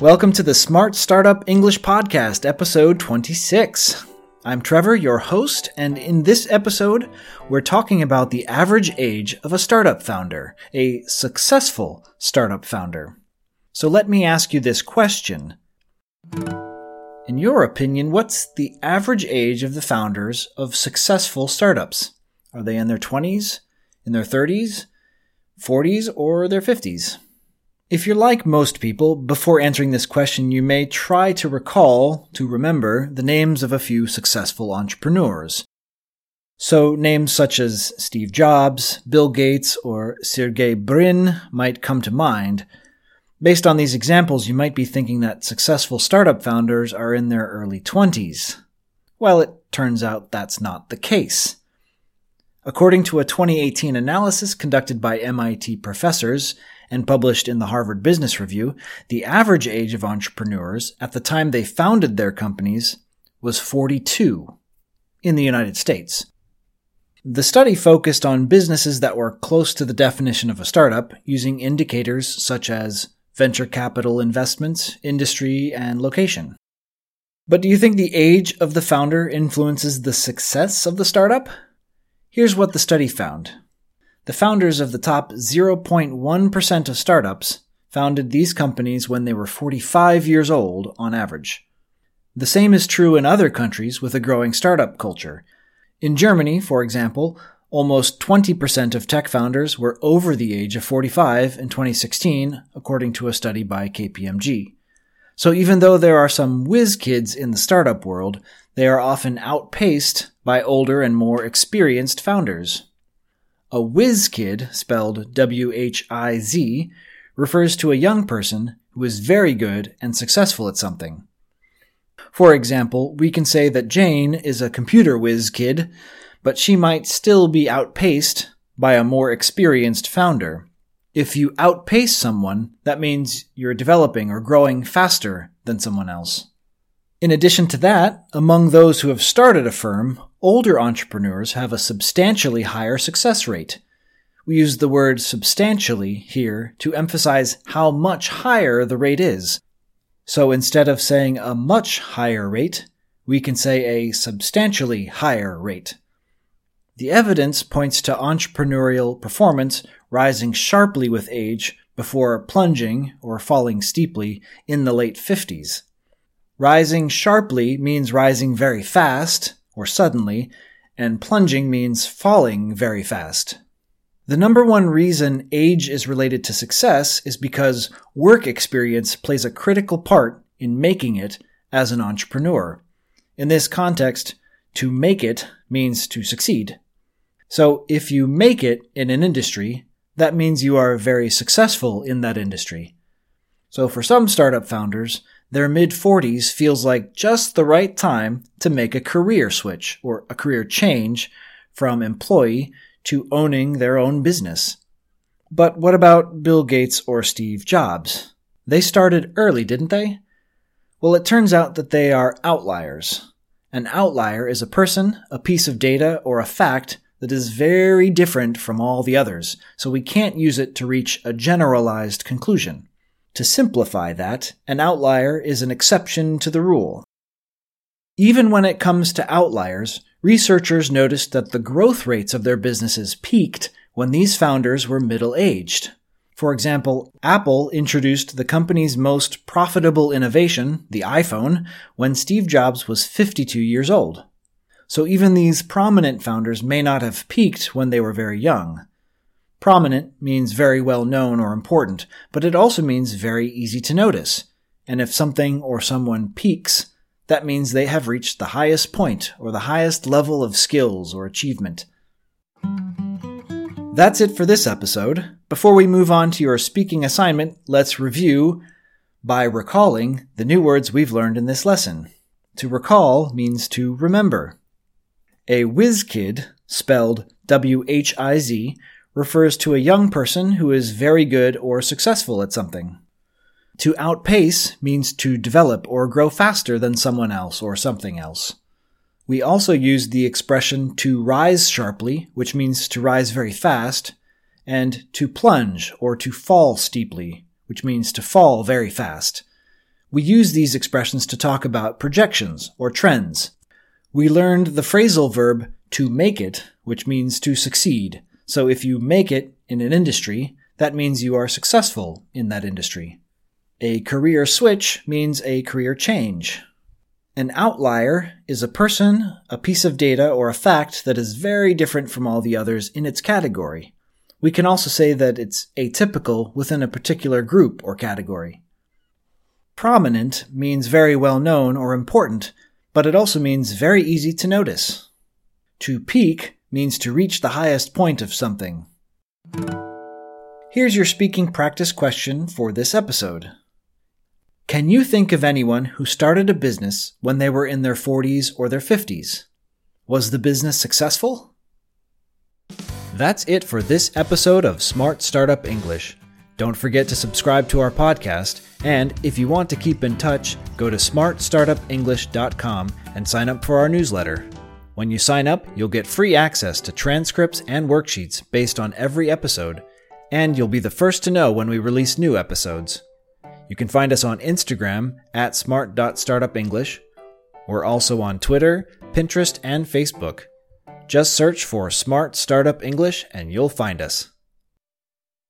Welcome to the Smart Startup English Podcast, episode 26. I'm Trevor, your host, and in this episode, we're talking about the average age of a startup founder, a successful startup founder. So let me ask you this question. In your opinion, what's the average age of the founders of successful startups? Are they in their 20s, in their 30s, 40s, or their 50s? If you're like most people, before answering this question, you may try to remember the names of a few successful entrepreneurs. So names such as Steve Jobs, Bill Gates, or Sergey Brin might come to mind. Based on these examples, you might be thinking that successful startup founders are in their early 20s. Well, it turns out that's not the case. According to a 2018 analysis conducted by MIT professors, and published in the Harvard Business Review, the average age of entrepreneurs at the time they founded their companies was 42 in the United States. The study focused on businesses that were close to the definition of a startup, using indicators such as venture capital investments, industry, and location. But do you think the age of the founder influences the success of the startup? Here's what the study found. The founders of the top 0.1% of startups founded these companies when they were 45 years old on average. The same is true in other countries with a growing startup culture. In Germany, for example, almost 20% of tech founders were over the age of 45 in 2016, according to a study by KPMG. So even though there are some whiz kids in the startup world, they are often outpaced by older and more experienced founders. A whiz kid, spelled W-H-I-Z, refers to a young person who is very good and successful at something. For example, we can say that Jane is a computer whiz kid, but she might still be outpaced by a more experienced founder. If you outpace someone, that means you're developing or growing faster than someone else. In addition to that, among those who have started a firm, older entrepreneurs have a substantially higher success rate. We use the word substantially here to emphasize how much higher the rate is. So instead of saying a much higher rate, we can say a substantially higher rate. The evidence points to entrepreneurial performance rising sharply with age before plunging or falling steeply in the late 50s. Rising sharply means rising very fast, or suddenly, and plunging means falling very fast. The number one reason age is related to success is because work experience plays a critical part in making it as an entrepreneur. In this context, to make it means to succeed. So if you make it in an industry, that means you are very successful in that industry. So for some startup founders, their mid-40s feels like just the right time to make a career switch or a career change from employee to owning their own business. But what about Bill Gates or Steve Jobs? They started early, didn't they? Well, it turns out that they are outliers. An outlier is a person, a piece of data, or a fact that is very different from all the others, so we can't use it to reach a generalized conclusion. To simplify that, an outlier is an exception to the rule. Even when it comes to outliers, researchers noticed that the growth rates of their businesses peaked when these founders were middle-aged. For example, Apple introduced the company's most profitable innovation, the iPhone, when Steve Jobs was 52 years old. So even these prominent founders may not have peaked when they were very young. Prominent means very well known or important, but it also means very easy to notice. And if something or someone peaks, that means they have reached the highest point or the highest level of skills or achievement. That's it for this episode. Before we move on to your speaking assignment, let's review by recalling the new words we've learned in this lesson. To recall means to remember. A whiz kid, spelled W-H-I-Z, refers to a young person who is very good or successful at something. To outpace means to develop or grow faster than someone else or something else. We also use the expression to rise sharply, which means to rise very fast, and to plunge or to fall steeply, which means to fall very fast. We use these expressions to talk about projections or trends. We learned the phrasal verb to make it, which means to succeed. So if you make it in an industry, that means you are successful in that industry. A career switch means a career change. An outlier is a person, a piece of data, or a fact that is very different from all the others in its category. We can also say that it's atypical within a particular group or category. Prominent means very well known or important, but it also means very easy to notice. To peak means to reach the highest point of something. Here's your speaking practice question for this episode. Can you think of anyone who started a business when they were in their 40s or their 50s? Was the business successful? That's it for this episode of Smart Startup English. Don't forget to subscribe to our podcast, and if you want to keep in touch, go to smartstartupenglish.com and sign up for our newsletter. When you sign up, you'll get free access to transcripts and worksheets based on every episode, and you'll be the first to know when we release new episodes. You can find us on Instagram at smart.startupenglish. We're also on Twitter, Pinterest, and Facebook. Just search for Smart Startup English and you'll find us.